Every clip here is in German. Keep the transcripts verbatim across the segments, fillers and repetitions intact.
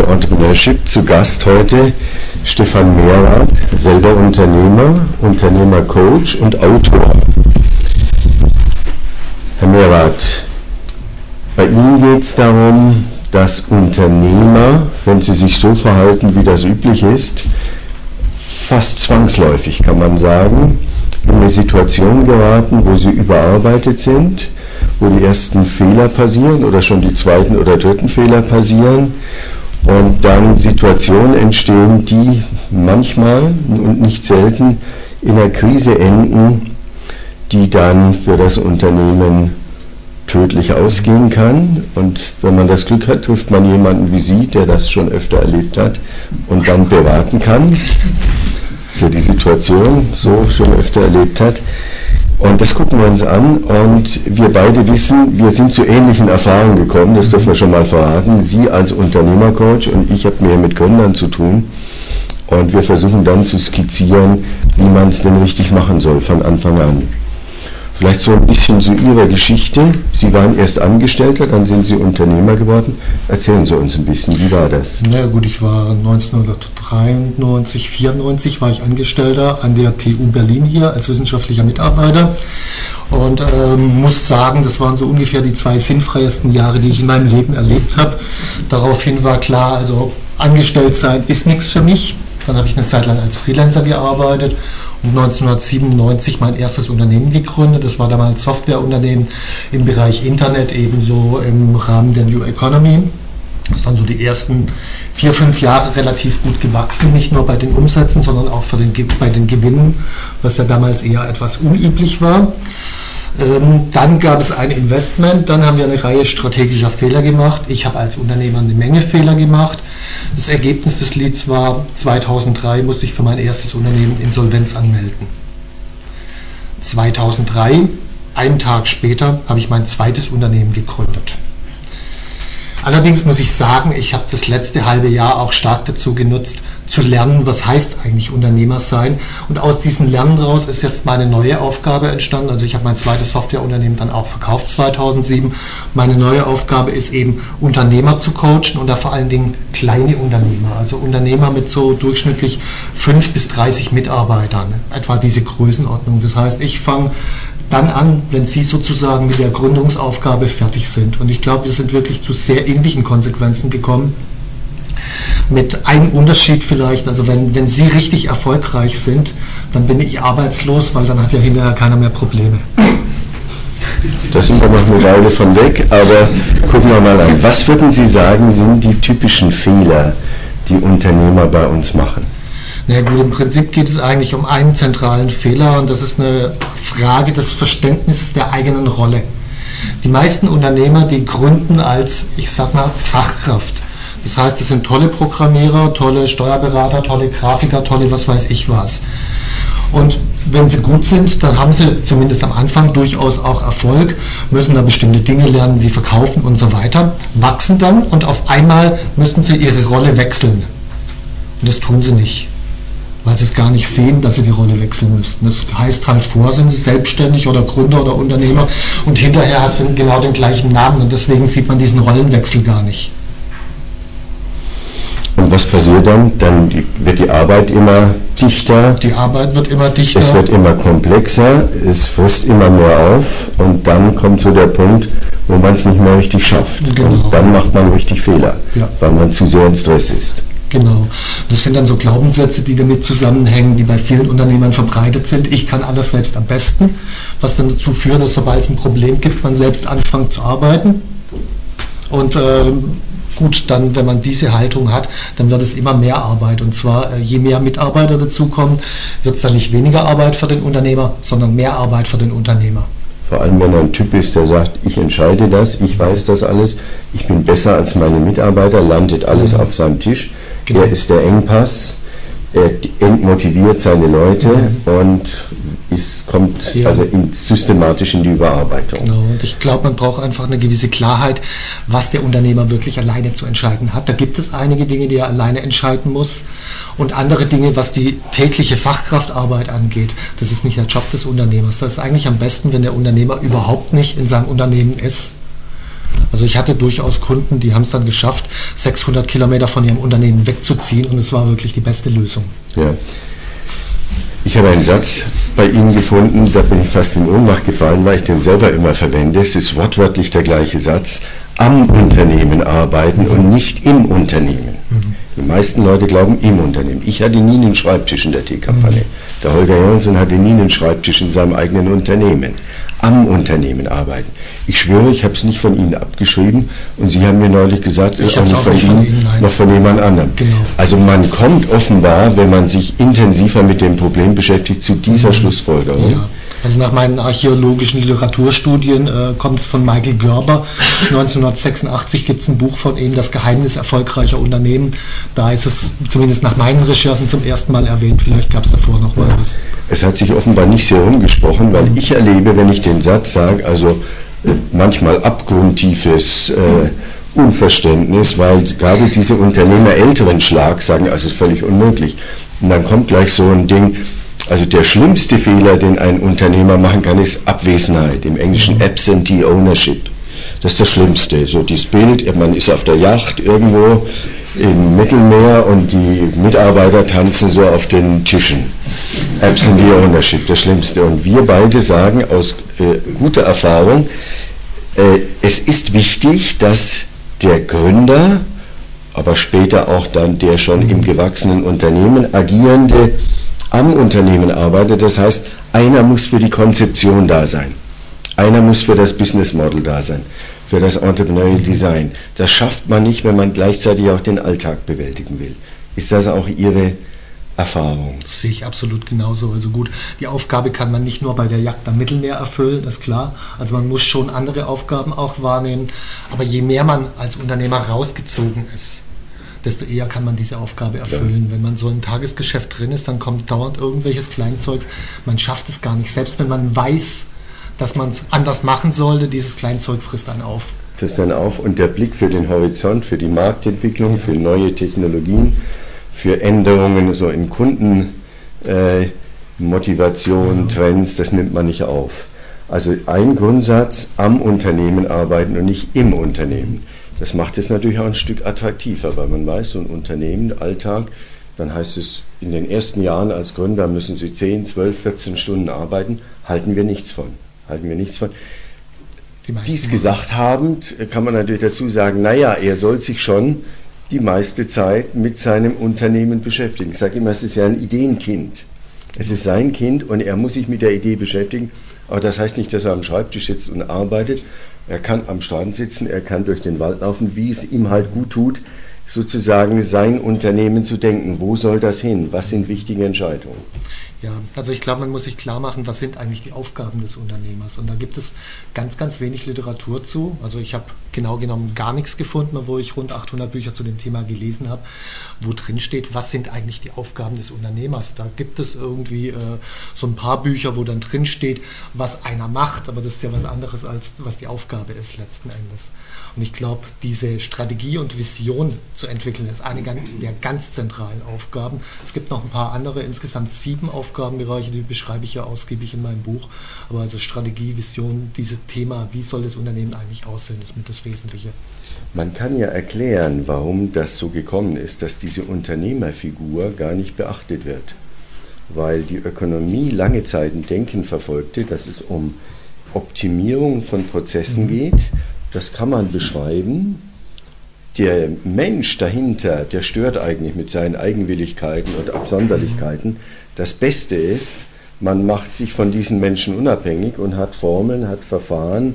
for Entrepreneurship zu Gast heute Stefan Merath, selber Unternehmer, Unternehmercoach und Autor. Herr Merath, bei Ihnen geht es darum, dass Unternehmer, wenn sie sich so verhalten, wie das üblich ist, fast zwangsläufig, kann man sagen, in eine Situation geraten, wo sie überarbeitet sind, wo die ersten Fehler passieren oder schon die zweiten oder dritten Fehler passieren und dann Situationen entstehen, die manchmal und nicht selten in einer Krise enden, die dann für das Unternehmen tödlich ausgehen kann, und wenn man das Glück hat, trifft man jemanden wie Sie, der das schon öfter erlebt hat und dann beraten kann, der die Situation so schon öfter erlebt hat. Und das gucken wir uns an, und wir beide wissen, wir sind zu ähnlichen Erfahrungen gekommen, das dürfen wir schon mal verraten. Sie als Unternehmercoach und ich habe mehr mit Gründern zu tun, und wir versuchen dann zu skizzieren, wie man es denn richtig machen soll von Anfang an. Vielleicht so ein bisschen zu Ihrer Geschichte. Sie waren erst Angestellter, dann sind Sie Unternehmer geworden. Erzählen Sie uns ein bisschen, wie war das? Na gut, ich war neunzehnhundertdreiundneunzig, vierundneunzig war ich Angestellter an der T U Berlin hier als wissenschaftlicher Mitarbeiter und ähm, muss sagen, das waren so ungefähr die zwei sinnfreiesten Jahre, die ich in meinem Leben erlebt habe. Daraufhin war klar, also angestellt sein ist nichts für mich. Dann habe ich eine Zeit lang als Freelancer gearbeitet und neunzehnhundertsiebenundneunzig mein erstes Unternehmen gegründet. Das war damals ein Softwareunternehmen im Bereich Internet, ebenso im Rahmen der New Economy. Das waren so die ersten vier, fünf Jahre relativ gut gewachsen, nicht nur bei den Umsätzen, sondern auch für den, bei den Gewinnen, was ja damals eher etwas unüblich war. Dann gab es ein Investment, dann haben wir eine Reihe strategischer Fehler gemacht. Ich habe als Unternehmer eine Menge Fehler gemacht. Das Ergebnis des Leads war, zweitausenddrei musste ich für mein erstes Unternehmen Insolvenz anmelden. zweitausenddrei, einen Tag später, habe ich mein zweites Unternehmen gegründet. Allerdings muss ich sagen, ich habe das letzte halbe Jahr auch stark dazu genutzt, zu lernen, was heißt eigentlich Unternehmer sein. Und aus diesem Lernen raus ist jetzt meine neue Aufgabe entstanden. Also ich habe mein zweites Softwareunternehmen dann auch verkauft zweitausendsieben. Meine neue Aufgabe ist eben, Unternehmer zu coachen, und da vor allen Dingen kleine Unternehmer. Also Unternehmer mit so durchschnittlich fünf bis dreißig Mitarbeitern, etwa diese Größenordnung. Das heißt, ich fange dann an, wenn Sie sozusagen mit der Gründungsaufgabe fertig sind. Und ich glaube, wir sind wirklich zu sehr ähnlichen Konsequenzen gekommen. Mit einem Unterschied vielleicht, also wenn, wenn Sie richtig erfolgreich sind, dann bin ich arbeitslos, weil dann hat ja hinterher keiner mehr Probleme. Da sind wir noch eine Weile von weg, aber gucken wir mal an. Was würden Sie sagen, sind die typischen Fehler, die Unternehmer bei uns machen? Na gut, im Prinzip geht es eigentlich um einen zentralen Fehler, und das ist eine Frage des Verständnisses der eigenen Rolle. Die meisten Unternehmer, die gründen als, ich sag mal, Fachkraft. Das heißt, es sind tolle Programmierer, tolle Steuerberater, tolle Grafiker, tolle was weiß ich was. Und wenn sie gut sind, dann haben sie zumindest am Anfang durchaus auch Erfolg, müssen da bestimmte Dinge lernen, wie verkaufen und so weiter, wachsen dann, und auf einmal müssen sie ihre Rolle wechseln. Und das tun sie nicht, weil sie es gar nicht sehen, dass sie die Rolle wechseln müssten. Das heißt halt, vorher sind sie selbstständig oder Gründer oder Unternehmer, und hinterher hat sie genau den gleichen Namen, und deswegen sieht man diesen Rollenwechsel gar nicht. Und was passiert dann? Dann wird die Arbeit immer dichter. Die Arbeit wird immer dichter. Es wird immer komplexer, es frisst immer mehr auf, und dann kommt so der Punkt, wo man es nicht mehr richtig schafft. Genau. Und dann macht man richtig Fehler, ja, weil man zu sehr in Stress ist. Genau. Das sind dann so Glaubenssätze, die damit zusammenhängen, die bei vielen Unternehmern verbreitet sind. Ich kann alles selbst am besten, was dann dazu führt, dass sobald es ein Problem gibt, man selbst anfängt zu arbeiten. Und äh, gut, dann, wenn man diese Haltung hat, dann wird es immer mehr Arbeit. Und zwar, äh, je mehr Mitarbeiter dazukommen, wird es dann nicht weniger Arbeit für den Unternehmer, sondern mehr Arbeit für den Unternehmer. Vor allem, wenn ein Typ ist, der sagt, ich entscheide das, ich weiß das alles, ich bin besser als meine Mitarbeiter, landet alles auf seinem Tisch. Genau. Er ist der Engpass, er entmotiviert seine Leute, mhm, und es kommt ja, also in, systematisch in die Überarbeitung. Genau, und ich glaube, man braucht einfach eine gewisse Klarheit, was der Unternehmer wirklich alleine zu entscheiden hat. Da gibt es einige Dinge, die er alleine entscheiden muss, und andere Dinge, was die tägliche Fachkraftarbeit angeht. Das ist nicht der Job des Unternehmers. Das ist eigentlich am besten, wenn der Unternehmer überhaupt nicht in seinem Unternehmen ist, Also ich hatte durchaus Kunden, die haben es dann geschafft, sechshundert Kilometer von ihrem Unternehmen wegzuziehen, und es war wirklich die beste Lösung. Ja. Ich habe einen Satz bei Ihnen gefunden, da bin ich fast in Ohnmacht gefallen, weil ich den selber immer verwende. Es ist wortwörtlich der gleiche Satz: am Unternehmen arbeiten und nicht im Unternehmen. Mhm. Die meisten Leute glauben im Unternehmen. Ich hatte nie einen Schreibtisch in der T-Kampagne. Mhm. Der Holger Jonsson hatte nie einen Schreibtisch in seinem eigenen Unternehmen. Am Unternehmen arbeiten. Ich schwöre, ich habe es nicht von Ihnen abgeschrieben, und Sie haben mir neulich gesagt, ich auch nicht von Ihnen, noch von jemand anderem. Genau. Also man kommt offenbar, wenn man sich intensiver mit dem Problem beschäftigt, zu dieser mhm. Schlussfolgerung. Ja. Also nach meinen archäologischen Literaturstudien äh, kommt es von Michael Gerber. neunzehnhundertsechsundachtzig gibt es ein Buch von ihm, Das Geheimnis erfolgreicher Unternehmen. Da ist es zumindest nach meinen Recherchen zum ersten Mal erwähnt. Vielleicht gab es davor noch mal was. Es hat sich offenbar nicht sehr rumgesprochen, weil ich erlebe, wenn ich den Satz sage, also äh, manchmal abgrundtiefes äh, Unverständnis, weil gerade diese Unternehmer älteren Schlag sagen, also es ist völlig unmöglich. Und dann kommt gleich so ein Ding. Also der schlimmste Fehler, den ein Unternehmer machen kann, ist Abwesenheit, im Englischen Absentee Ownership. Das ist das Schlimmste. So dieses Bild, man ist auf der Yacht irgendwo im Mittelmeer und die Mitarbeiter tanzen so auf den Tischen. Absentee Ownership, das Schlimmste. Und wir beide sagen aus äh, guter Erfahrung, äh, es ist wichtig, dass der Gründer, aber später auch dann der schon im gewachsenen Unternehmen agierende, am Unternehmen arbeitet, das heißt, einer muss für die Konzeption da sein. Einer muss für das Business Model da sein, für das Entrepreneurial Design. Das schafft man nicht, wenn man gleichzeitig auch den Alltag bewältigen will. Ist das auch Ihre Erfahrung? Das sehe ich absolut genauso. Also gut, die Aufgabe kann man nicht nur bei der Jagd am Mittelmeer erfüllen, das ist klar. Also man muss schon andere Aufgaben auch wahrnehmen. Aber je mehr man als Unternehmer rausgezogen ist, desto eher kann man diese Aufgabe erfüllen. Ja. Wenn man so im Tagesgeschäft drin ist, dann kommt dauernd irgendwelches Kleinzeugs. Man schafft es gar nicht. Selbst wenn man weiß, dass man es anders machen sollte, dieses Kleinzeug frisst einen auf. Frisst einen auf. Und der Blick für den Horizont, für die Marktentwicklung, ja. für neue Technologien, für Änderungen so in Kundenmotivation, äh, ja. Trends, das nimmt man nicht auf. Also ein Grundsatz, am Unternehmen arbeiten und nicht im Unternehmen. Das macht es natürlich auch ein Stück attraktiver, weil man weiß, so ein Unternehmen, Alltag, dann heißt es, in den ersten Jahren als Gründer müssen Sie zehn, zwölf, vierzehn Stunden arbeiten, halten wir nichts von. Halten wir nichts von. Dies gesagt habend kann man natürlich dazu sagen, naja, er soll sich schon die meiste Zeit mit seinem Unternehmen beschäftigen. Ich sage immer, es ist ja ein Ideenkind. Es ist sein Kind und er muss sich mit der Idee beschäftigen, aber das heißt nicht, dass er am Schreibtisch sitzt und arbeitet. Er kann am Strand sitzen, er kann durch den Wald laufen, wie es ihm halt gut tut, sozusagen sein Unternehmen zu denken. Wo soll das hin? Was sind wichtige Entscheidungen? Ja, also ich glaube, man muss sich klar machen, was sind eigentlich die Aufgaben des Unternehmers. Und da gibt es ganz, ganz wenig Literatur zu. Also ich habe genau genommen gar nichts gefunden, obwohl ich rund achthundert Bücher zu dem Thema gelesen habe, wo drin steht, was sind eigentlich die Aufgaben des Unternehmers. Da gibt es irgendwie äh, so ein paar Bücher, wo dann drin steht, was einer macht, aber das ist ja was anderes, als was die Aufgabe ist letzten Endes. Und ich glaube, diese Strategie und Vision zu entwickeln, ist eine der ganz zentralen Aufgaben. Es gibt noch ein paar andere, insgesamt sieben Aufgaben. Aufgabenbereiche, die beschreibe ich ja ausgiebig in meinem Buch, aber also Strategie, Vision, dieses Thema, wie soll das Unternehmen eigentlich aussehen, ist mit das Wesentliche. Man kann ja erklären, warum das so gekommen ist, dass diese Unternehmerfigur gar nicht beachtet wird, weil die Ökonomie lange Zeit ein Denken verfolgte, dass es um Optimierung von Prozessen geht, das kann man beschreiben. Der Mensch dahinter, der stört eigentlich mit seinen Eigenwilligkeiten und Absonderlichkeiten. Das Beste ist, man macht sich von diesen Menschen unabhängig und hat Formeln, hat Verfahren,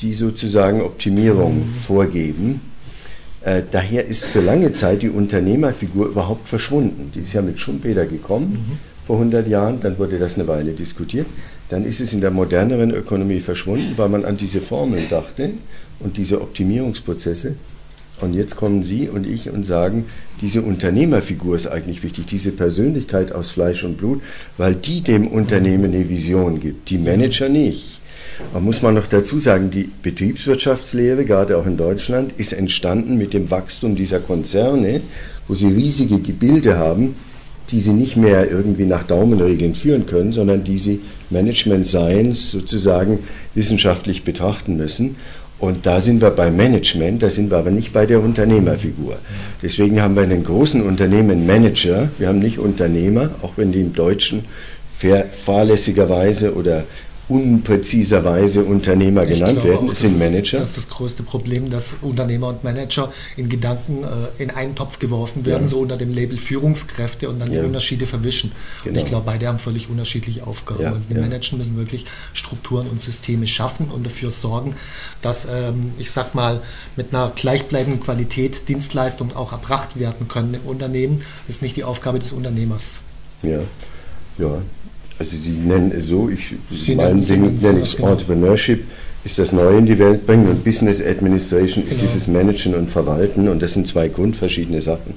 die sozusagen Optimierung vorgeben. Äh, daher ist für lange Zeit die Unternehmerfigur überhaupt verschwunden. Die ist ja mit Schumpeter gekommen, mhm. vor hundert Jahren, dann wurde das eine Weile diskutiert. Dann ist es in der moderneren Ökonomie verschwunden, weil man an diese Formeln dachte und diese Optimierungsprozesse. Und jetzt kommen Sie und ich und sagen, diese Unternehmerfigur ist eigentlich wichtig, diese Persönlichkeit aus Fleisch und Blut, weil die dem Unternehmen eine Vision gibt, die Manager nicht. Man muss mal noch dazu sagen, die Betriebswirtschaftslehre, gerade auch in Deutschland, ist entstanden mit dem Wachstum dieser Konzerne, wo sie riesige Gebilde haben, die sie nicht mehr irgendwie nach Daumenregeln führen können, sondern die sie Management Science sozusagen wissenschaftlich betrachten müssen. Und da sind wir beim Management, da sind wir aber nicht bei der Unternehmerfigur. Deswegen haben wir in den großen Unternehmen Manager, wir haben nicht Unternehmer, auch wenn die im Deutschen fahrlässigerweise oder unpräziserweise Unternehmer ich genannt glaube, werden, das sind Manager. Das ist das größte Problem, dass Unternehmer und Manager in Gedanken äh, in einen Topf geworfen werden, ja. so unter dem Label Führungskräfte und dann ja. die Unterschiede verwischen. Genau. Und ich glaube, beide haben völlig unterschiedliche Aufgaben. Ja. Also die ja. Manager müssen wirklich Strukturen und Systeme schaffen und dafür sorgen, dass, ähm, ich sag mal, mit einer gleichbleibenden Qualität Dienstleistungen auch erbracht werden können im Unternehmen. Das ist nicht die Aufgabe des Unternehmers. Ja, ja. Also Sie nennen es so, ich meine, Sie nennen es Entrepreneurship, ist das Neue in die Welt bringen und Business Administration ist genau. dieses Managen und Verwalten und das sind zwei grundverschiedene Sachen.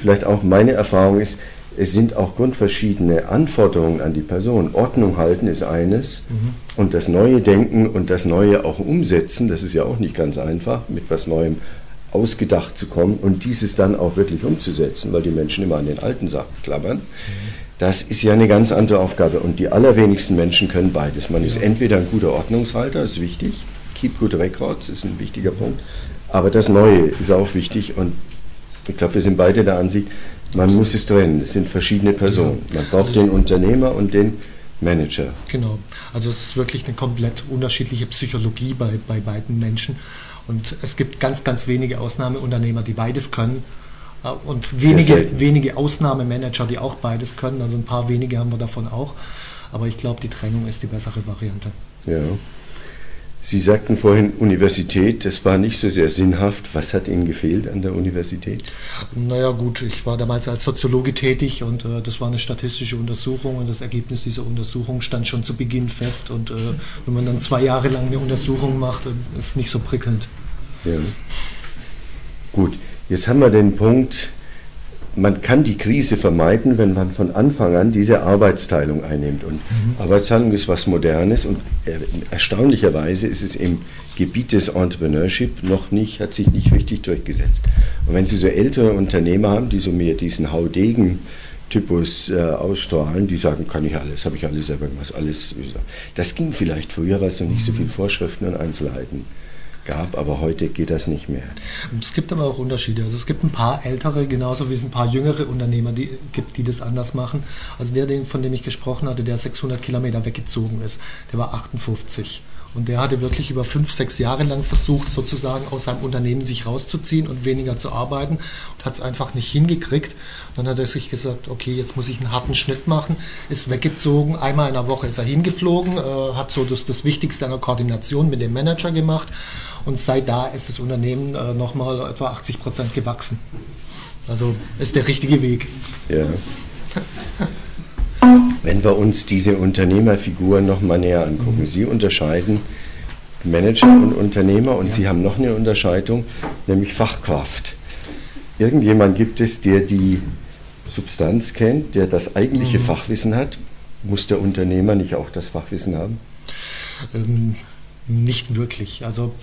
Vielleicht auch meine Erfahrung ist, es sind auch grundverschiedene Anforderungen an die Person. Ordnung halten ist eines mhm. und das Neue denken und das Neue auch umsetzen, das ist ja auch nicht ganz einfach, mit was Neuem ausgedacht zu kommen und dieses dann auch wirklich umzusetzen, weil die Menschen immer an den alten Sachen klammern. Mhm. Das ist ja eine ganz andere Aufgabe und die allerwenigsten Menschen können beides. Man ja. ist entweder ein guter Ordnungshalter, ist wichtig, keep good records, ist ein wichtiger Punkt, aber das Neue ist auch wichtig und ich glaube, wir sind beide der Ansicht, man muss es trennen, es sind verschiedene Personen. Man braucht den Unternehmer und den Manager. Genau, also es ist wirklich eine komplett unterschiedliche Psychologie bei, bei beiden Menschen und es gibt ganz, ganz wenige Ausnahmeunternehmer, die beides können. Und wenige, wenige Ausnahmemanager, die auch beides können, also ein paar wenige haben wir davon auch. Aber ich glaube, die Trennung ist die bessere Variante. Ja. Sie sagten vorhin Universität, das war nicht so sehr sinnhaft. Was hat Ihnen gefehlt an der Universität? Naja gut, ich war damals als Soziologe tätig und äh, das war eine statistische Untersuchung und das Ergebnis dieser Untersuchung stand schon zu Beginn fest. Und äh, wenn man dann zwei Jahre lang eine Untersuchung macht, ist nicht so prickelnd. Ja. Gut. Jetzt haben wir den Punkt, man kann die Krise vermeiden, wenn man von Anfang an diese Arbeitsteilung einnimmt. Und mhm. Arbeitsteilung ist was Modernes und er, erstaunlicherweise ist es im Gebiet des Entrepreneurship noch nicht, hat sich nicht richtig durchgesetzt. Und wenn Sie so ältere Unternehmer haben, die so mir diesen Haudegen-Typus äh, ausstrahlen, die sagen, kann ich alles, habe ich alles selber gemacht, alles. Das ging vielleicht früher, weil es noch nicht so viele Vorschriften und Einzelheiten gab, aber heute geht das nicht mehr. Es gibt aber auch Unterschiede. Also es gibt ein paar ältere, genauso wie es ein paar jüngere Unternehmer die, gibt, die das anders machen. Also der, den, von dem ich gesprochen hatte, der sechshundert Kilometer weggezogen ist, der war achtundfünfzig. Und der hatte wirklich über fünf, sechs Jahre lang versucht, sozusagen aus seinem Unternehmen sich rauszuziehen und weniger zu arbeiten und hat es einfach nicht hingekriegt. Und dann hat er sich gesagt, okay, jetzt muss ich einen harten Schnitt machen, ist weggezogen, einmal in der Woche ist er hingeflogen, äh, hat so das, das Wichtigste an der Koordination mit dem Manager gemacht und seit da ist das Unternehmen äh, nochmal etwa achtzig Prozent gewachsen. Also ist der richtige Weg. Ja. Wenn wir uns diese Unternehmerfiguren noch mal näher angucken. Mhm. Sie unterscheiden Manager und Unternehmer und ja. Sie haben noch eine Unterscheidung, nämlich Fachkraft. Irgendjemand gibt es, der die Substanz kennt, der das eigentliche mhm. Fachwissen hat. Muss der Unternehmer nicht auch das Fachwissen haben? Ähm, nicht wirklich. Also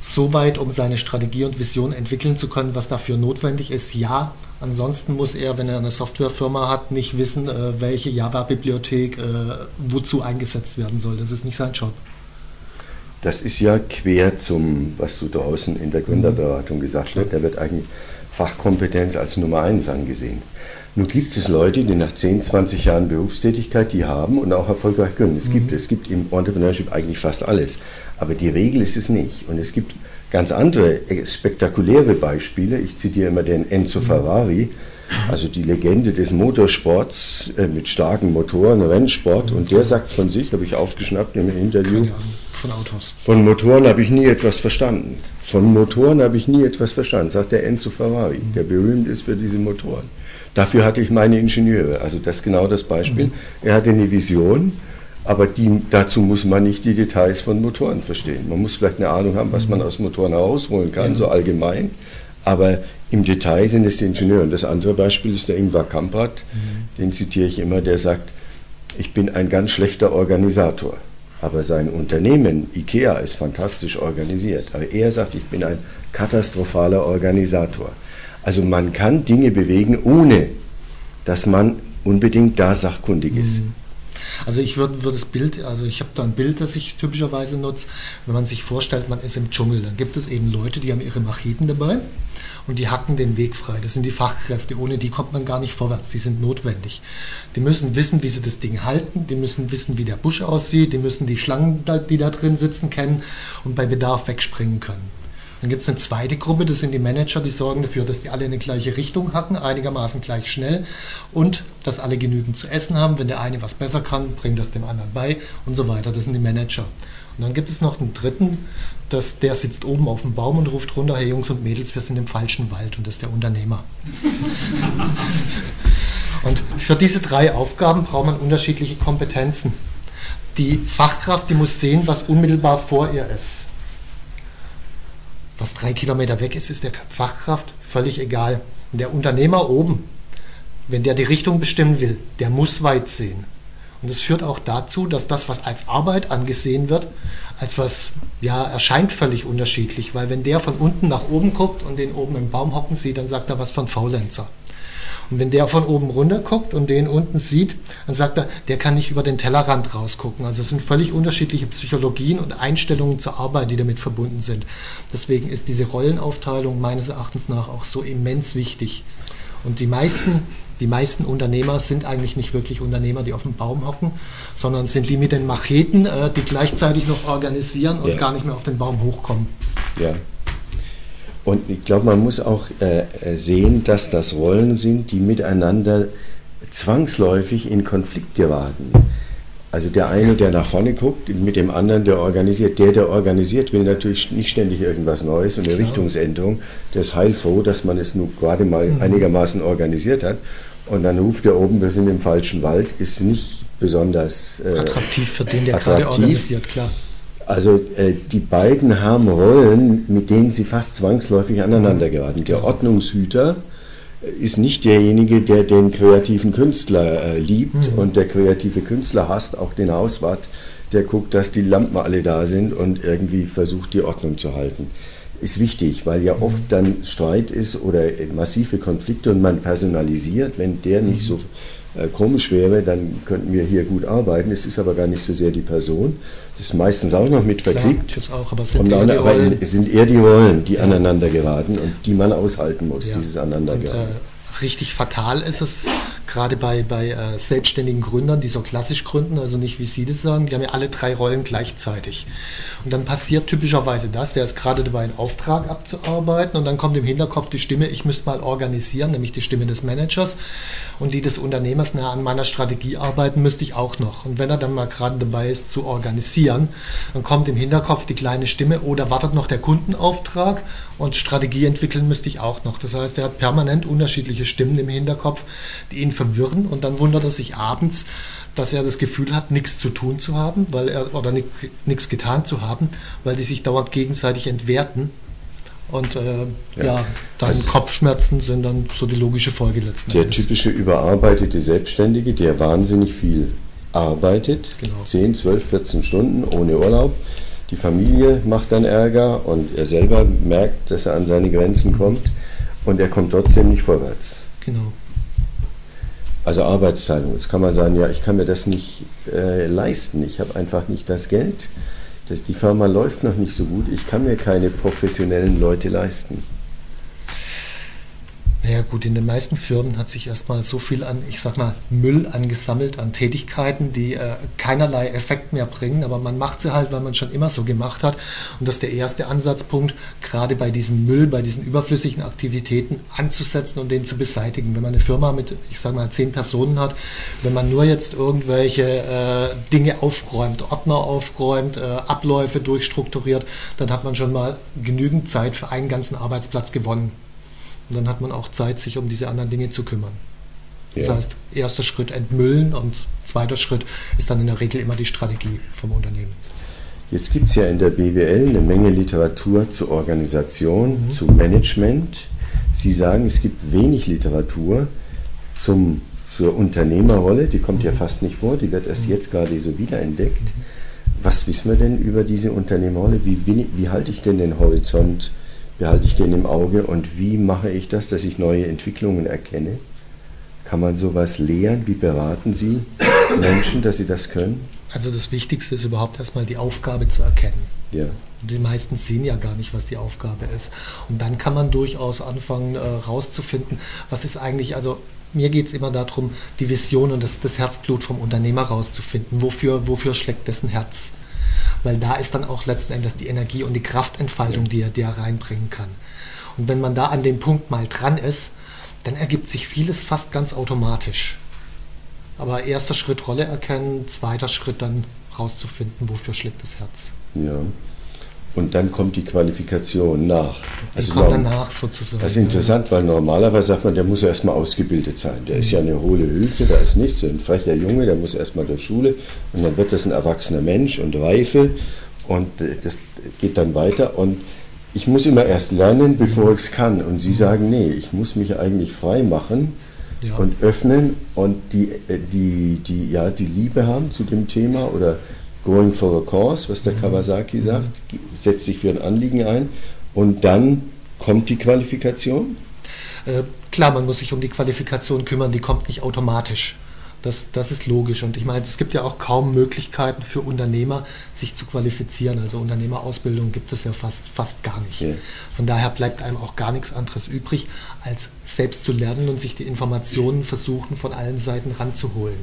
so weit, um seine Strategie und Vision entwickeln zu können, was dafür notwendig ist, ja. Ansonsten muss er, wenn er eine Softwarefirma hat, nicht wissen, welche Java-Bibliothek wozu eingesetzt werden soll. Das ist nicht sein Job. Das ist ja quer zum, was du draußen in der Gründerberatung gesagt hast. Da wird eigentlich Fachkompetenz als Nummer eins angesehen. Nun gibt es Leute, die nach zehn, zwanzig Jahren Berufstätigkeit die haben und auch erfolgreich gründen. Es gibt, es gibt im Entrepreneurship eigentlich fast alles. Aber die Regel ist es nicht. Und es gibt ganz andere, spektakuläre Beispiele. Ich zitiere immer den Enzo Ferrari, also die Legende des Motorsports äh, mit starken Motoren, Rennsport. Und der sagt von sich, habe ich aufgeschnappt im Interview, keine Ahnung von Autos. Von Motoren habe ich nie etwas verstanden. Von Motoren habe ich nie etwas verstanden, sagt der Enzo Ferrari, der berühmt ist für diese Motoren. Dafür hatte ich meine Ingenieure, also das ist genau das Beispiel. Mhm. Er hatte eine Vision. Aber die, dazu muss man nicht die Details von Motoren verstehen. Man muss vielleicht eine Ahnung haben, was man aus Motoren herausholen kann, ja. so allgemein. Aber im Detail sind es die Ingenieure. Und das andere Beispiel ist der Ingvar Kamprad, mhm. den zitiere ich immer, der sagt, ich bin ein ganz schlechter Organisator. Aber sein Unternehmen, Ikea, ist fantastisch organisiert. Aber er sagt, ich bin ein katastrophaler Organisator. Also man kann Dinge bewegen, ohne dass man unbedingt da sachkundig ist. Mhm. Also ich würde würd das Bild, also ich habe da ein Bild, das ich typischerweise nutze, wenn man sich vorstellt, man ist im Dschungel, dann gibt es eben Leute, die haben ihre Macheten dabei und die hacken den Weg frei. Das sind die Fachkräfte, ohne die kommt man gar nicht vorwärts, die sind notwendig. Die müssen wissen, wie sie das Ding halten, die müssen wissen, wie der Busch aussieht, die müssen die Schlangen, die da drin sitzen, kennen und bei Bedarf wegspringen können. Dann gibt es eine zweite Gruppe, das sind die Manager, die sorgen dafür, dass die alle in die gleiche Richtung hacken, einigermaßen gleich schnell und dass alle genügend zu essen haben. Wenn der eine was besser kann, bringt das dem anderen bei und so weiter. Das sind die Manager. Und dann gibt es noch einen dritten, das, der sitzt oben auf dem Baum und ruft runter, hey Jungs und Mädels, wir sind im falschen Wald, und das ist der Unternehmer. Und für diese drei Aufgaben braucht man unterschiedliche Kompetenzen. Die Fachkraft, die muss sehen, was unmittelbar vor ihr ist. Was drei Kilometer weg ist, ist der Fachkraft völlig egal. Und der Unternehmer oben, wenn der die Richtung bestimmen will, der muss weit sehen. Und es führt auch dazu, dass das, was als Arbeit angesehen wird, als was, ja, erscheint völlig unterschiedlich. Weil wenn der von unten nach oben guckt und den oben im Baum hocken sieht, dann sagt er was von Faulenzer. Und wenn der von oben runter guckt und den unten sieht, dann sagt er, der kann nicht über den Tellerrand rausgucken. Also es sind völlig unterschiedliche Psychologien und Einstellungen zur Arbeit, die damit verbunden sind. Deswegen ist diese Rollenaufteilung meines Erachtens nach auch so immens wichtig. Und die meisten, die meisten Unternehmer sind eigentlich nicht wirklich Unternehmer, die auf dem Baum hocken, sondern sind die mit den Macheten, äh, die gleichzeitig noch organisieren und ja. gar nicht mehr auf den Baum hochkommen. Ja. Und ich glaube, man muss auch äh, sehen, dass das Rollen sind, die miteinander zwangsläufig in Konflikt geraten. Also der eine, der nach vorne guckt, mit dem anderen, der organisiert. Der, der organisiert, will natürlich nicht ständig irgendwas Neues und eine Klar. Richtungsänderung. Der ist heilfroh, dass man es nun gerade mal mhm. einigermaßen organisiert hat. Und dann ruft der oben, wir sind im falschen Wald, ist nicht besonders äh, attraktiv für den, der attraktiv. gerade organisiert, klar. Also äh, die beiden haben Rollen, mit denen sie fast zwangsläufig aneinander geraten. Der Ordnungshüter ist nicht derjenige, der den kreativen Künstler äh, liebt, mhm. und der kreative Künstler hasst auch den Hauswart, der guckt, dass die Lampen alle da sind und irgendwie versucht, die Ordnung zu halten. Ist wichtig, weil ja oft dann Streit ist oder massive Konflikte und man personalisiert, wenn der nicht so komisch wäre, dann könnten wir hier gut arbeiten. Es ist aber gar nicht so sehr die Person. Das ist meistens auch noch mit verklickt. Aber es sind eher die Rollen, die ja. aneinander geraten und die man aushalten muss, ja. dieses Aneinandergeraten. Äh, richtig fatal ist es, gerade bei, bei äh, selbstständigen Gründern, die so klassisch gründen, also nicht wie Sie das sagen, die haben ja alle drei Rollen gleichzeitig. Und dann passiert typischerweise das, der ist gerade dabei, einen Auftrag abzuarbeiten und dann kommt im Hinterkopf die Stimme, ich müsste mal organisieren, nämlich die Stimme des Managers, und die des Unternehmers, na, an meiner Strategie arbeiten müsste ich auch noch. Und wenn er dann mal gerade dabei ist zu organisieren, dann kommt im Hinterkopf die kleine Stimme, oder wartet noch der Kundenauftrag und Strategie entwickeln müsste ich auch noch. Das heißt, er hat permanent unterschiedliche Stimmen im Hinterkopf, die ihn verwirren, und dann wundert er sich abends, dass er das Gefühl hat, nichts zu tun zu haben, weil er, oder nichts getan zu haben, weil die sich dauernd gegenseitig entwerten. Und äh, ja, ja, dann also Kopfschmerzen sind dann so die logische Folge letzten Endes. Der typische überarbeitete Selbstständige, der wahnsinnig viel arbeitet, genau. zehn, zwölf, vierzehn Stunden ohne Urlaub. Die Familie macht dann Ärger und er selber merkt, dass er an seine Grenzen kommt und er kommt trotzdem nicht vorwärts. Genau. Also Arbeitsteilung. Jetzt kann man sagen, ja, ich kann mir das nicht äh, leisten, ich habe einfach nicht das Geld, das, die Firma läuft noch nicht so gut, ich kann mir keine professionellen Leute leisten. Naja gut, in den meisten Firmen hat sich erstmal so viel an, ich sag mal, Müll angesammelt, an Tätigkeiten, die äh, keinerlei Effekt mehr bringen, aber man macht sie halt, weil man schon immer so gemacht hat, und das ist der erste Ansatzpunkt, gerade bei diesem Müll, bei diesen überflüssigen Aktivitäten anzusetzen und den zu beseitigen. Wenn man eine Firma mit, ich sag mal, zehn Personen hat, wenn man nur jetzt irgendwelche äh, Dinge aufräumt, Ordner aufräumt, äh, Abläufe durchstrukturiert, dann hat man schon mal genügend Zeit für einen ganzen Arbeitsplatz gewonnen. Und dann hat man auch Zeit, sich um diese anderen Dinge zu kümmern. Ja. Das heißt, erster Schritt entmüllen und zweiter Schritt ist dann in der Regel immer die Strategie vom Unternehmen. Jetzt gibt es ja in der B W L eine Menge Literatur zur Organisation, mhm. zu Management. Sie sagen, es gibt wenig Literatur zum, zur Unternehmerrolle, die kommt mhm. ja fast nicht vor, die wird erst mhm. jetzt gerade so wiederentdeckt. Mhm. Was wissen wir denn über diese Unternehmerrolle? Wie, bin ich, wie halte ich denn den Horizont? Behalte ich den im Auge und wie mache ich das, dass ich neue Entwicklungen erkenne? Kann man sowas lehren? Wie beraten Sie Menschen, dass sie das können? Also das Wichtigste ist überhaupt erstmal die Aufgabe zu erkennen. Ja. Die meisten sehen ja gar nicht, was die Aufgabe ist. Und dann kann man durchaus anfangen, äh, rauszufinden, was ist eigentlich, also mir geht es immer darum, die Vision und das, das Herzblut vom Unternehmer rauszufinden. Wofür, wofür schlägt dessen Herz? Weil da ist dann auch letzten Endes die Energie und die Kraftentfaltung, ja, die er, die er reinbringen kann. Und wenn man da an dem Punkt mal dran ist, dann ergibt sich vieles fast ganz automatisch. Aber erster Schritt Rolle erkennen, zweiter Schritt dann rauszufinden, wofür schlägt das Herz. Ja. Und dann kommt die Qualifikation nach. Also kommt danach sozusagen. Das ist interessant, weil normalerweise sagt man, der muss ja erstmal ausgebildet sein. Der ist ja eine hohle Hülse, da ist nichts. Ein frecher Junge, der muss erstmal durch Schule. Und dann wird das ein erwachsener Mensch und reife. Und das geht dann weiter. Und ich muss immer erst lernen, bevor ich es kann. Und Sie sagen, nee, ich muss mich eigentlich frei machen. Ja. Und öffnen und die, die, die, ja, die Liebe haben zu dem Thema oder going for a cause, was der mhm. Kawasaki sagt, setzt sich für ein Anliegen ein und dann kommt die Qualifikation? Äh, klar, man muss sich um die Qualifikation kümmern, die kommt nicht automatisch. Das, das ist logisch und ich meine, es gibt ja auch kaum Möglichkeiten für Unternehmer, sich zu qualifizieren. Also Unternehmerausbildung gibt es ja fast, fast gar nicht. Ja. Von daher bleibt einem auch gar nichts anderes übrig, als selbst zu lernen und sich die Informationen versuchen, von allen Seiten ranzuholen.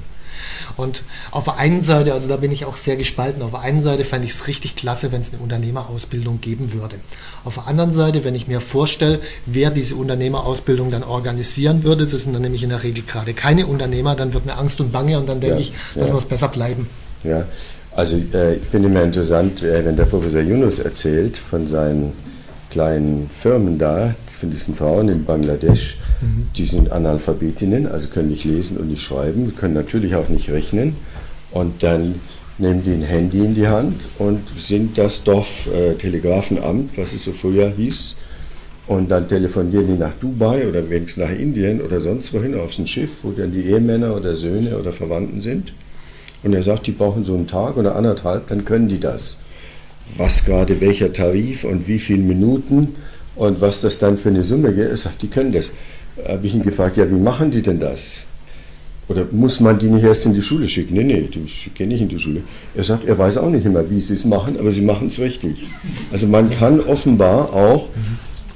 Und auf der einen Seite, also da bin ich auch sehr gespalten, auf der einen Seite fände ich es richtig klasse, wenn es eine Unternehmerausbildung geben würde. Auf der anderen Seite, wenn ich mir vorstelle, wer diese Unternehmerausbildung dann organisieren würde, das sind dann nämlich in der Regel gerade keine Unternehmer, dann wird mir Angst und Bange und dann denke ja, ich, dass wir es besser bleiben. Ja, also äh, ich finde immer interessant, äh, wenn der Professor Yunus erzählt von seinen kleinen Firmen da, von diesen Frauen in Bangladesch, mhm. die sind Analphabetinnen, also können nicht lesen und nicht schreiben, können natürlich auch nicht rechnen und dann nehmen die ein Handy in die Hand und sind das Dorftelegrafenamt, äh, was es so früher hieß, und dann telefonieren die nach Dubai oder wenigstens nach Indien oder sonst wohin aufs Schiff, wo dann die Ehemänner oder Söhne oder Verwandten sind, und er sagt, die brauchen so einen Tag oder anderthalb, dann können die das. Was gerade welcher Tarif und wie viele Minuten und was das dann für eine Summe geht, er sagt, die können das. Da habe ich ihn gefragt, ja, wie machen die denn das? Oder muss man die nicht erst in die Schule schicken? Nee, nee, die gehen nicht in die Schule. Er sagt, er weiß auch nicht immer, wie sie es machen, aber sie machen es richtig. Also man kann offenbar auch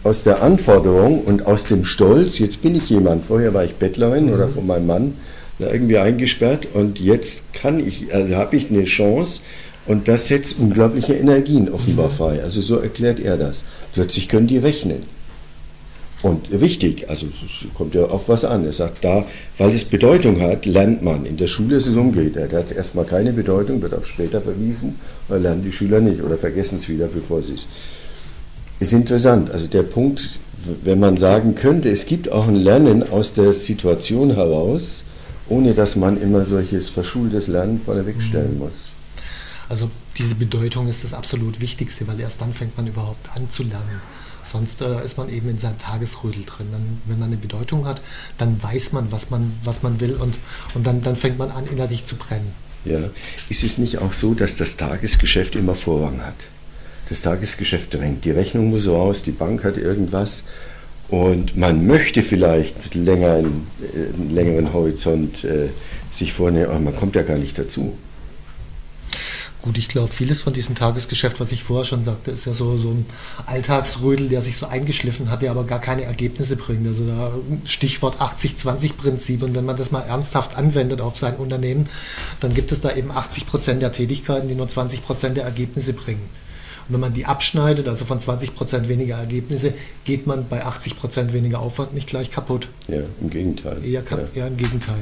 aus der Anforderung und aus dem Stolz, jetzt bin ich jemand, vorher war ich Bettlerin mhm. oder von meinem Mann irgendwie eingesperrt und jetzt kann ich, also habe ich eine Chance. Und das setzt unglaubliche Energien offenbar frei. Also so erklärt er das. Plötzlich können die rechnen. Und richtig, also es kommt ja auf was an. Er sagt, da, weil es Bedeutung hat, lernt man. In der Schule ist es umgekehrt. Da hat es erstmal keine Bedeutung, wird auf später verwiesen, weil lernen die Schüler nicht oder vergessen es wieder, bevor sie es. Ist interessant. Also der Punkt, wenn man sagen könnte, es gibt auch ein Lernen aus der Situation heraus, ohne dass man immer solches verschultes Lernen vorneweg stellen muss. Also diese Bedeutung ist das absolut Wichtigste, weil erst dann fängt man überhaupt an zu lernen. Sonst äh, ist man eben in seinem Tagesrödel drin. Dann, wenn man eine Bedeutung hat, dann weiß man, was man, was man will und, und dann, dann fängt man an, innerlich zu brennen. Ja. Ist es nicht auch so, dass das Tagesgeschäft immer Vorrang hat? Das Tagesgeschäft drängt. Die Rechnung muss raus, die Bank hat irgendwas und man möchte vielleicht länger einen, einen längeren Horizont äh, sich vornehmen, aber man kommt ja gar nicht dazu. Gut, ich glaube, vieles von diesem Tagesgeschäft, was ich vorher schon sagte, ist ja so, so ein Alltagsrödel, der sich so eingeschliffen hat, der aber gar keine Ergebnisse bringt. Also da Stichwort achtzig zwanzig Prinzip. Und wenn man das mal ernsthaft anwendet auf sein Unternehmen, dann gibt es da eben achtzig Prozent der Tätigkeiten, die nur zwanzig Prozent der Ergebnisse bringen. Und wenn man die abschneidet, also von zwanzig Prozent weniger Ergebnisse, geht man bei achtzig Prozent weniger Aufwand nicht gleich kaputt. Ja, im Gegenteil. Eher, ja. eher im Gegenteil.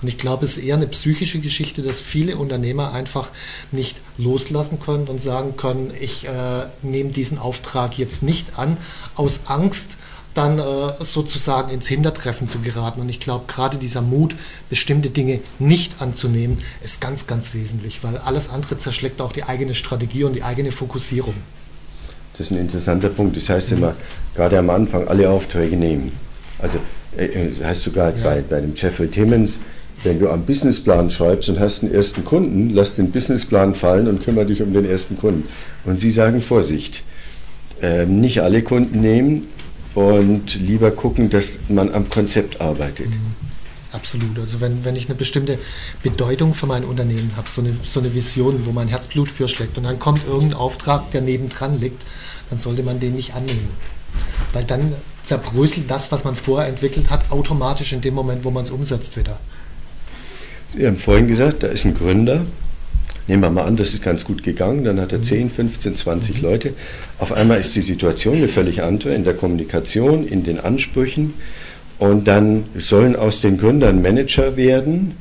Und ich glaube, es ist eher eine psychische Geschichte, dass viele Unternehmer einfach nicht loslassen können und sagen können, ich äh, nehme diesen Auftrag jetzt nicht an, aus Angst dann äh, sozusagen ins Hintertreffen zu geraten. Und ich glaube, gerade dieser Mut, bestimmte Dinge nicht anzunehmen, ist ganz, ganz wesentlich, weil alles andere zerschlägt auch die eigene Strategie und die eigene Fokussierung. Das ist ein interessanter Punkt. Das heißt immer, mhm. gerade am Anfang alle Aufträge nehmen. Also äh, das heißt sogar ja. bei, bei dem Jeffrey Timmons, wenn du am Businessplan schreibst und hast den ersten Kunden, lass den Businessplan fallen und kümmere dich um den ersten Kunden. Und Sie sagen, Vorsicht, äh, nicht alle Kunden nehmen, und lieber gucken, dass man am Konzept arbeitet. absolut. Also wenn, wenn ich eine bestimmte Bedeutung für mein Unternehmen habe, so eine, so eine Vision, wo mein Herzblut für schlägt und dann kommt irgendein Auftrag, der nebendran liegt, dann sollte man den nicht annehmen. Weil dann zerbröselt das, was man vorher entwickelt hat, automatisch in dem Moment, wo man es umsetzt wieder. Sie haben vorhin gesagt, da ist ein Gründer. Nehmen wir mal an, das ist ganz gut gegangen, dann hat er zehn, fünfzehn, zwanzig Leute. Auf einmal ist die Situation eine völlig andere in der Kommunikation, in den Ansprüchen und dann sollen aus den Gründern Manager werden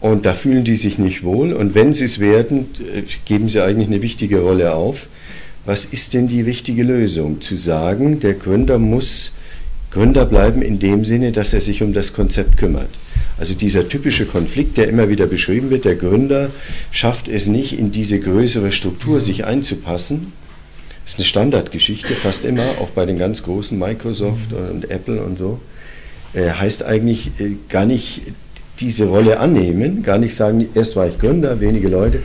und da fühlen die sich nicht wohl und wenn sie es werden, geben sie eigentlich eine wichtige Rolle auf. Was ist denn die richtige Lösung? Zu sagen, der Gründer muss Gründer bleiben in dem Sinne, dass er sich um das Konzept kümmert. Also dieser typische Konflikt, der immer wieder beschrieben wird, der Gründer schafft es nicht, in diese größere Struktur sich einzupassen. Das ist eine Standardgeschichte, fast immer, auch bei den ganz großen Microsoft und Apple und so. Äh, heißt eigentlich äh, gar nicht diese Rolle annehmen, gar nicht sagen, erst war ich Gründer, wenige Leute,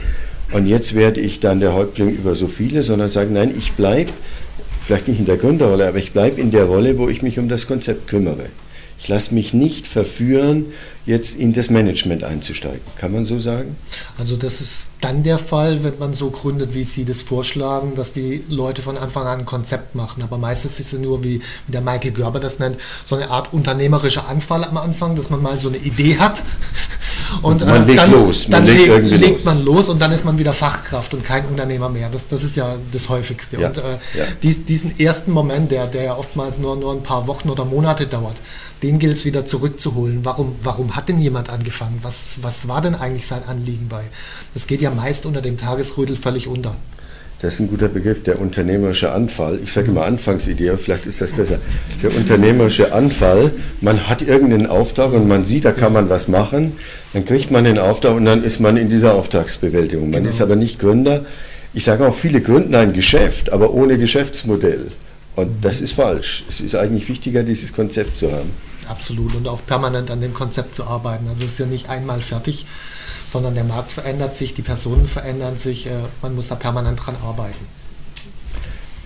und jetzt werde ich dann der Häuptling über so viele, sondern sagen, nein, ich bleibe, vielleicht nicht in der Gründerrolle, aber ich bleibe in der Rolle, wo ich mich um das Konzept kümmere. Ich lasse mich nicht verführen, jetzt in das Management einzusteigen. Kann man so sagen? Also das ist dann der Fall, wenn man so gründet, wie Sie das vorschlagen, dass die Leute von Anfang an ein Konzept machen. Aber meistens ist es nur, wie der Michael Gerber das nennt, so eine Art unternehmerischer Anfall am Anfang, dass man mal so eine Idee hat. Und, und man äh, legt dann, los. Man dann legt, leg, irgendwie legt los. man los und dann ist man wieder Fachkraft und kein Unternehmer mehr. Das, das ist ja das Häufigste. Ja, und äh, ja. dies, diesen ersten Moment, der, der ja oftmals nur, nur ein paar Wochen oder Monate dauert, den gilt es wieder zurückzuholen. Warum, warum hat denn jemand angefangen? Was, was war denn eigentlich sein Anliegen bei? Das geht ja meist unter dem Tagesrödel völlig unter. Das ist ein guter Begriff, der unternehmerische Anfall. Ich sage immer Anfangsidee, vielleicht ist das besser. Der unternehmerische Anfall, man hat irgendeinen Auftrag und man sieht, da kann man was machen, dann kriegt man den Auftrag und dann ist man in dieser Auftragsbewältigung. Man genau. ist aber nicht Gründer. Ich sage auch, viele gründen ein Geschäft, aber ohne Geschäftsmodell. Und das ist falsch. Es ist eigentlich wichtiger, dieses Konzept zu haben. Absolut. Und auch permanent an dem Konzept zu arbeiten. Also es ist ja nicht einmal fertig, sondern der Markt verändert sich, die Personen verändern sich, man muss da permanent dran arbeiten.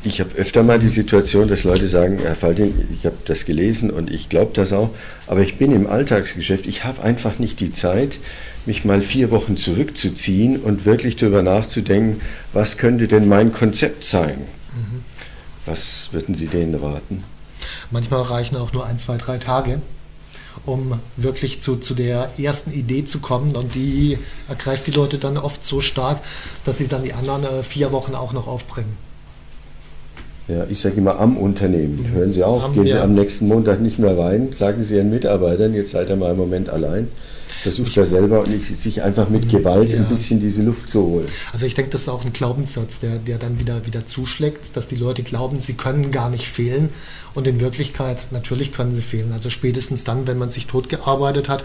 Ich habe öfter mal die Situation, dass Leute sagen, Herr Faltin, ich habe das gelesen und ich glaube das auch, aber ich bin im Alltagsgeschäft, ich habe einfach nicht die Zeit, mich mal vier Wochen zurückzuziehen und wirklich darüber nachzudenken, was könnte denn mein Konzept sein? Mhm. Was würden Sie denen raten? Manchmal reichen auch nur ein, zwei, drei Tage, um wirklich zu, zu der ersten Idee zu kommen und die ergreift die Leute dann oft so stark, dass sie dann die anderen äh, vier Wochen auch noch aufbringen. Ja, ich sage immer am Unternehmen. Mhm. Hören Sie auf, am, gehen ja. Sie am nächsten Montag nicht mehr rein, sagen Sie Ihren Mitarbeitern, jetzt seid ihr mal im Moment allein. Versucht er selber und ich, sich einfach mit Gewalt ja. ein bisschen diese Luft zu holen. Also ich denke, das ist auch ein Glaubenssatz, der, der dann wieder, wieder zuschlägt, dass die Leute glauben, sie können gar nicht fehlen und in Wirklichkeit natürlich können sie fehlen. Also spätestens dann, wenn man sich totgearbeitet hat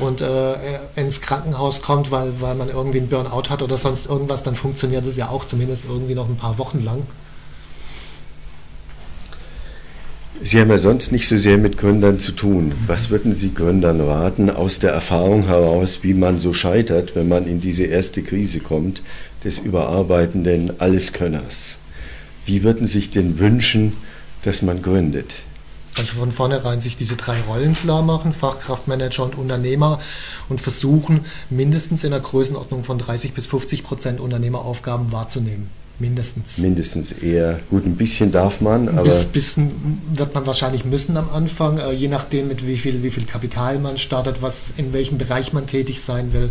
und äh, ins Krankenhaus kommt, weil, weil man irgendwie einen Burnout hat oder sonst irgendwas, dann funktioniert es ja auch zumindest irgendwie noch ein paar Wochen lang. Sie haben ja sonst nicht so sehr mit Gründern zu tun. Was würden Sie Gründern raten, aus der Erfahrung heraus, wie man so scheitert, wenn man in diese erste Krise kommt, des überarbeitenden Alleskönners? Wie würden Sie sich denn wünschen, dass man gründet? Also von vornherein sich diese drei Rollen klar machen, Fachkraft, Manager und Unternehmer und versuchen, mindestens in der Größenordnung von dreißig bis fünfzig Prozent Unternehmeraufgaben wahrzunehmen. Mindestens. Mindestens eher. Gut, ein bisschen darf man, aber... Ein bisschen wird man wahrscheinlich müssen am Anfang, je nachdem, mit wie viel, wie viel Kapital man startet, was, in welchem Bereich man tätig sein will.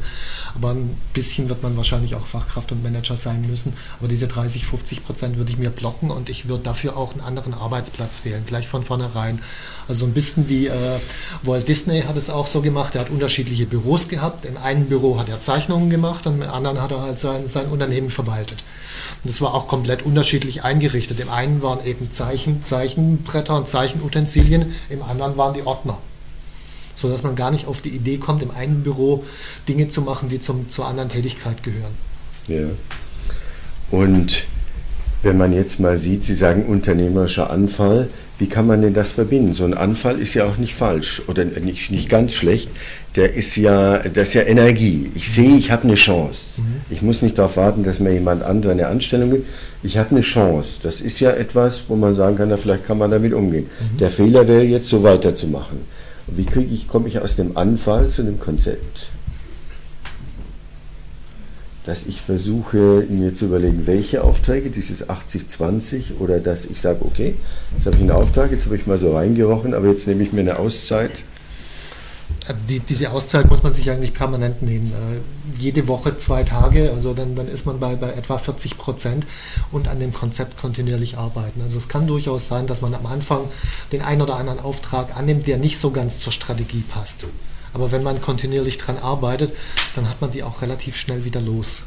Aber ein bisschen wird man wahrscheinlich auch Fachkraft und Manager sein müssen. Aber diese dreißig, fünfzig Prozent würde ich mir blocken und ich würde dafür auch einen anderen Arbeitsplatz wählen, gleich von vornherein. Also ein bisschen wie äh, Walt Disney hat es auch so gemacht. Er hat unterschiedliche Büros gehabt. Im einen Büro hat er Zeichnungen gemacht und im anderen hat er halt sein, sein Unternehmen verwaltet. Und das war auch komplett unterschiedlich eingerichtet. Im einen waren eben Zeichen, Zeichenbretter und Zeichenutensilien, im anderen waren die Ordner. So dass man gar nicht auf die Idee kommt, im einen Büro Dinge zu machen, die zum, zur anderen Tätigkeit gehören. Ja. Und wenn man jetzt mal sieht, Sie sagen unternehmerischer Anfall, wie kann man denn das verbinden? So ein Anfall ist ja auch nicht falsch oder nicht, nicht ganz schlecht. Der ist ja, das ist ja Energie. Ich sehe, ich habe eine Chance. Ich muss nicht darauf warten, dass mir jemand anderer eine Anstellung gibt. Ich habe eine Chance. Das ist ja etwas, wo man sagen kann, na, vielleicht kann man damit umgehen. Mhm. Der Fehler wäre jetzt, so weiterzumachen. Wie kriege ich, komme ich aus dem Anfall zu einem Konzept? Dass ich versuche, mir zu überlegen, welche Aufträge, dieses achtzig zwanzig, oder dass ich sage, okay, jetzt habe ich einen Auftrag, jetzt habe ich mal so reingerochen, aber jetzt nehme ich mir eine Auszeit. Also die, diese Auszeit muss man sich eigentlich permanent nehmen. Äh, jede Woche zwei Tage, also dann, dann ist man bei, bei etwa vierzig Prozent und an dem Konzept kontinuierlich arbeiten. Also es kann durchaus sein, dass man am Anfang den einen oder anderen Auftrag annimmt, der nicht so ganz zur Strategie passt. Aber wenn man kontinuierlich dran arbeitet, dann hat man die auch relativ schnell wieder los.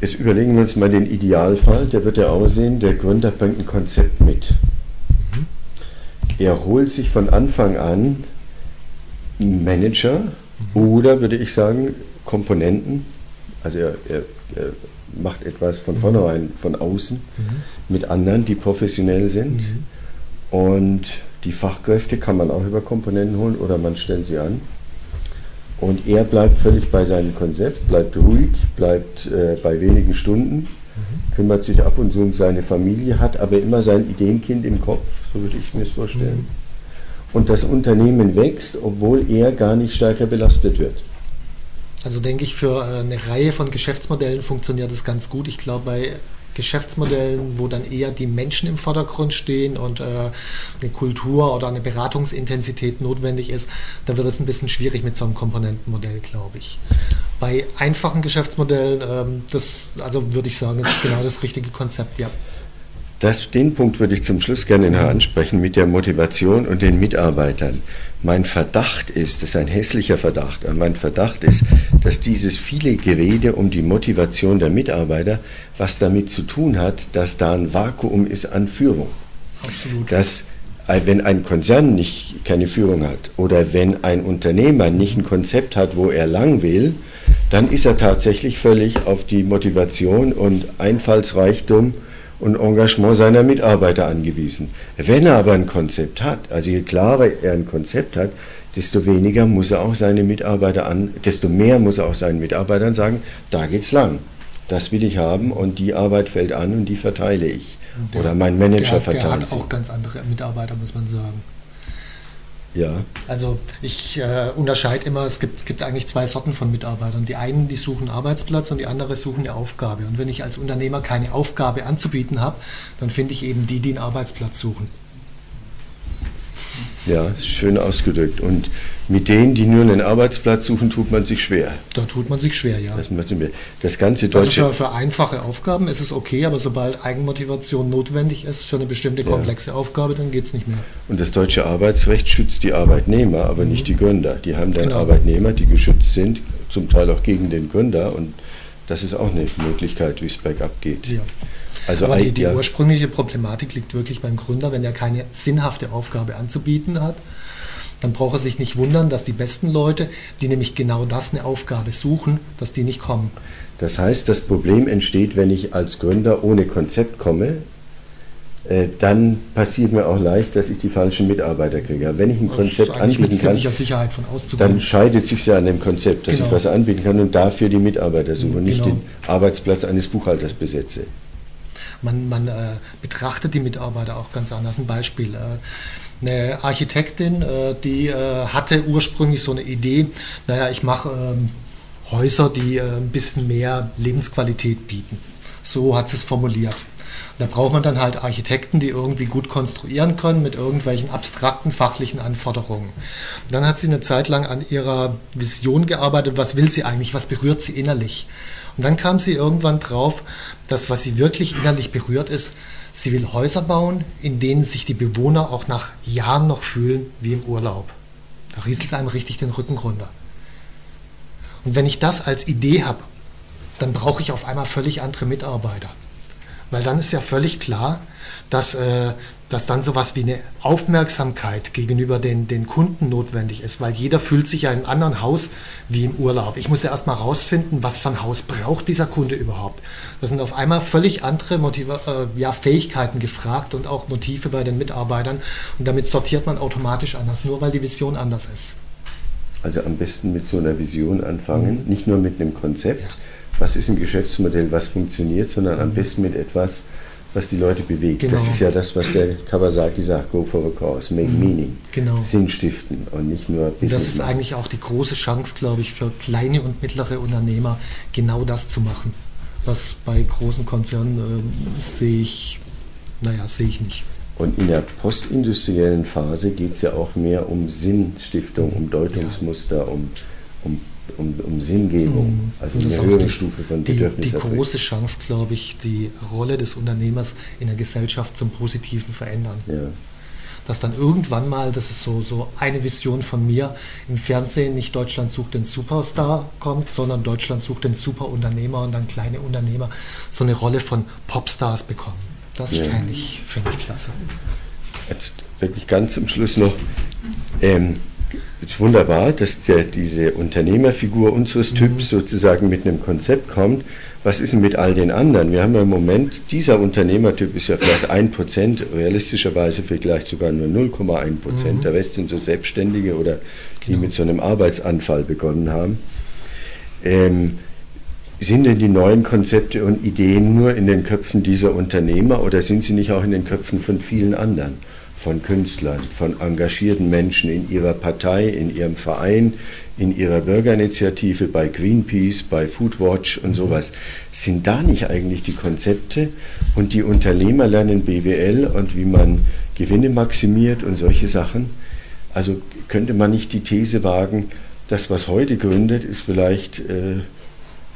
Jetzt überlegen wir uns mal den Idealfall, der wird ja aussehen, der Gründer bringt ein Konzept mit. Er holt sich von Anfang an einen Manager oder, würde ich sagen, Komponenten. Also er, er, er macht etwas von vornherein, von außen, mit anderen, die professionell sind. Und die Fachkräfte kann man auch über Komponenten holen oder man stellt sie an. Und er bleibt völlig bei seinem Konzept, bleibt ruhig, bleibt äh, bei wenigen Stunden, kümmert sich ab und zu um seine Familie, hat aber immer sein Ideenkind im Kopf, so würde ich mir es vorstellen. Mhm. Und das Unternehmen wächst, obwohl er gar nicht stärker belastet wird. Also denke ich, für eine Reihe von Geschäftsmodellen funktioniert das ganz gut. Ich glaube, bei Geschäftsmodellen, wo dann eher die Menschen im Vordergrund stehen und äh, eine Kultur oder eine Beratungsintensität notwendig ist, da wird es ein bisschen schwierig mit so einem Komponentenmodell, glaube ich. Bei einfachen Geschäftsmodellen, ähm, das, also würde ich sagen, ist genau das richtige Konzept, ja. Das, den Punkt würde ich zum Schluss gerne noch ansprechen mit der Motivation und den Mitarbeitern. Mein Verdacht ist, das ist ein hässlicher Verdacht, aber mein Verdacht ist, dass dieses viele Gerede um die Motivation der Mitarbeiter was damit zu tun hat, dass da ein Vakuum ist an Führung. Absolut. Dass, wenn ein Konzern nicht, keine Führung hat oder wenn ein Unternehmer nicht ein Konzept hat, wo er lang will, dann ist er tatsächlich völlig auf die Motivation und Einfallsreichtum und Engagement seiner Mitarbeiter angewiesen. Wenn er aber ein Konzept hat, also je klarer er ein Konzept hat, desto weniger muss er auch seine Mitarbeiter an, desto mehr muss er auch seinen Mitarbeitern sagen, da geht's lang. Das will ich haben und die Arbeit fällt an und die verteile ich. Der, Oder mein Manager verteilt sie. Der hat auch ganz andere Mitarbeiter, muss man sagen. Ja. Also ich äh, unterscheide immer, es gibt, gibt eigentlich zwei Sorten von Mitarbeitern. Die einen, die suchen einen Arbeitsplatz und die andere suchen eine Aufgabe. Und wenn ich als Unternehmer keine Aufgabe anzubieten habe, dann finde ich eben die, die einen Arbeitsplatz suchen. Ja, schön ausgedrückt. Und mit denen, die nur einen Arbeitsplatz suchen, tut man sich schwer. Da tut man sich schwer, ja. Das, das ganze deutsche also für, für einfache Aufgaben ist es okay, aber sobald Eigenmotivation notwendig ist für eine bestimmte komplexe ja. Aufgabe, dann geht es nicht mehr. Und das deutsche Arbeitsrecht schützt die Arbeitnehmer, aber mhm. nicht die Gründer. Die haben dann genau. Arbeitnehmer, die geschützt sind, zum Teil auch gegen den Gründer. Und das ist auch eine Möglichkeit, wie es bergab geht. Ja. Also aber die, die ursprüngliche Problematik liegt wirklich beim Gründer, wenn er keine sinnhafte Aufgabe anzubieten hat, dann braucht er sich nicht wundern, dass die besten Leute, die nämlich genau das eine Aufgabe suchen, dass die nicht kommen. Das heißt, das Problem entsteht, wenn ich als Gründer ohne Konzept komme, äh, dann passiert mir auch leicht, dass ich die falschen Mitarbeiter kriege. Aber wenn ich ein das Konzept anbieten kann, dann scheidet sich ja an dem Konzept, dass genau. ich was anbieten kann und dafür die Mitarbeiter suche und genau. nicht den Arbeitsplatz eines Buchhalters besetze. Man, man äh, betrachtet die Mitarbeiter auch ganz anders. Ein Beispiel, äh, eine Architektin, äh, die äh, hatte ursprünglich so eine Idee, naja, ich mache ähm, Häuser, die äh, ein bisschen mehr Lebensqualität bieten. So hat sie es formuliert. Da braucht man dann halt Architekten, die irgendwie gut konstruieren können mit irgendwelchen abstrakten fachlichen Anforderungen. Dann hat sie eine Zeit lang an ihrer Vision gearbeitet, was will sie eigentlich, was berührt sie innerlich. Und dann kam sie irgendwann drauf, dass was sie wirklich innerlich berührt ist, sie will Häuser bauen, in denen sich die Bewohner auch nach Jahren noch fühlen wie im Urlaub. Da rieselt einem richtig den Rücken runter. Und wenn ich das als Idee habe, dann brauche ich auf einmal völlig andere Mitarbeiter. Weil dann ist ja völlig klar, dass, äh, dass dann sowas wie eine Aufmerksamkeit gegenüber den, den Kunden notwendig ist, weil jeder fühlt sich ja in einem anderen Haus wie im Urlaub. Ich muss ja erstmal rausfinden, was für ein Haus braucht dieser Kunde überhaupt. Da sind auf einmal völlig andere Motive, äh, ja, Fähigkeiten gefragt und auch Motive bei den Mitarbeitern und damit sortiert man automatisch anders, nur weil die Vision anders ist. Also am besten mit so einer Vision anfangen, mhm. nicht nur mit einem Konzept. Ja. Was ist ein Geschäftsmodell, was funktioniert, sondern am besten mit etwas, was die Leute bewegt. Genau. Das ist ja das, was der Kawasaki sagt, go for the cause, make mhm. meaning, genau. Sinn stiften und nicht nur Business. Und das ist eigentlich auch die große Chance, glaube ich, für kleine und mittlere Unternehmer, genau das zu machen, was bei großen Konzernen äh, sehe ich, naja, sehe ich nicht. Und in der postindustriellen Phase geht es ja auch mehr um Sinnstiftung, um Deutungsmuster, ja. um, um, um, um Sinngebung, mhm. also eine höhere Stufe von Bedürfniserfüllung. Die, die große Chance, glaube ich, die Rolle des Unternehmers in der Gesellschaft zum Positiven verändern. Ja. Dass dann irgendwann mal, das ist so, so eine Vision von mir, im Fernsehen nicht Deutschland sucht den Superstar kommt, sondern Deutschland sucht den Superunternehmer und dann kleine Unternehmer so eine Rolle von Popstars bekommen. Das ja. fände ich, fänd ich klasse. Jetzt wirklich ganz zum Schluss noch, ähm, es ist wunderbar, dass der, diese Unternehmerfigur unseres mhm. Typs sozusagen mit einem Konzept kommt. Was ist denn mit all den anderen? Wir haben ja im Moment, dieser Unternehmertyp ist ja vielleicht ein Prozent, realistischerweise vielleicht sogar nur null Komma ein Prozent. Mhm. Der Rest sind so Selbstständige oder die genau. mit so einem Arbeitsanfall begonnen haben. Ähm, sind denn die neuen Konzepte und Ideen nur in den Köpfen dieser Unternehmer oder sind sie nicht auch in den Köpfen von vielen anderen? Von Künstlern, von engagierten Menschen in ihrer Partei, in ihrem Verein, in ihrer Bürgerinitiative, bei Greenpeace, bei Foodwatch und sowas. Sind da nicht eigentlich die Konzepte und die Unternehmer lernen B W L und wie man Gewinne maximiert und solche Sachen? Also könnte man nicht die These wagen, das, was heute gründet, ist vielleicht äh,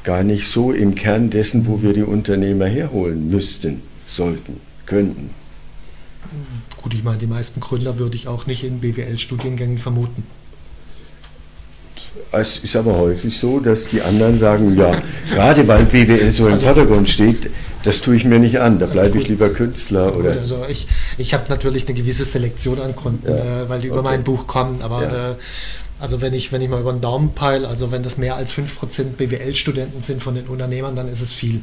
gar nicht so im Kern dessen, wo wir die Unternehmer herholen müssten, sollten, könnten. Gut, ich meine, die meisten Gründer würde ich auch nicht in B W L-Studiengängen vermuten. Es ist aber häufig so, dass die anderen sagen, ja, gerade weil B W L so im also, Vordergrund steht, das tue ich mir nicht an, da bleibe ich lieber Künstler. Gut, oder? Also ich, ich habe natürlich eine gewisse Selektion an Kunden, ja, äh, weil die über okay. mein Buch kommen, aber ja. äh, also wenn ich, wenn ich mal über den Daumen peile, also wenn das mehr als fünf Prozent B W L-Studenten sind von den Unternehmern, dann ist es viel.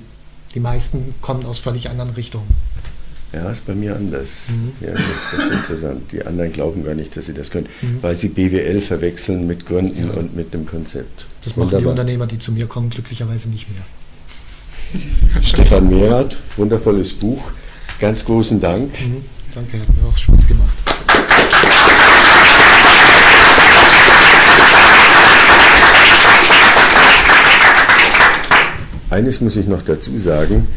Die meisten kommen aus völlig anderen Richtungen. Ja, ist bei mir anders. Mhm. Ja, das ist interessant. Die anderen glauben gar nicht, dass sie das können, mhm. weil sie B W L verwechseln mit Gründen ja. und mit einem Konzept. Das machen wunderbar. Die Unternehmer, die zu mir kommen, glücklicherweise nicht mehr. Stefan Merath, wundervolles Buch. Ganz großen Dank. Mhm. Danke, hat mir auch Spaß gemacht. Eines muss ich noch dazu sagen.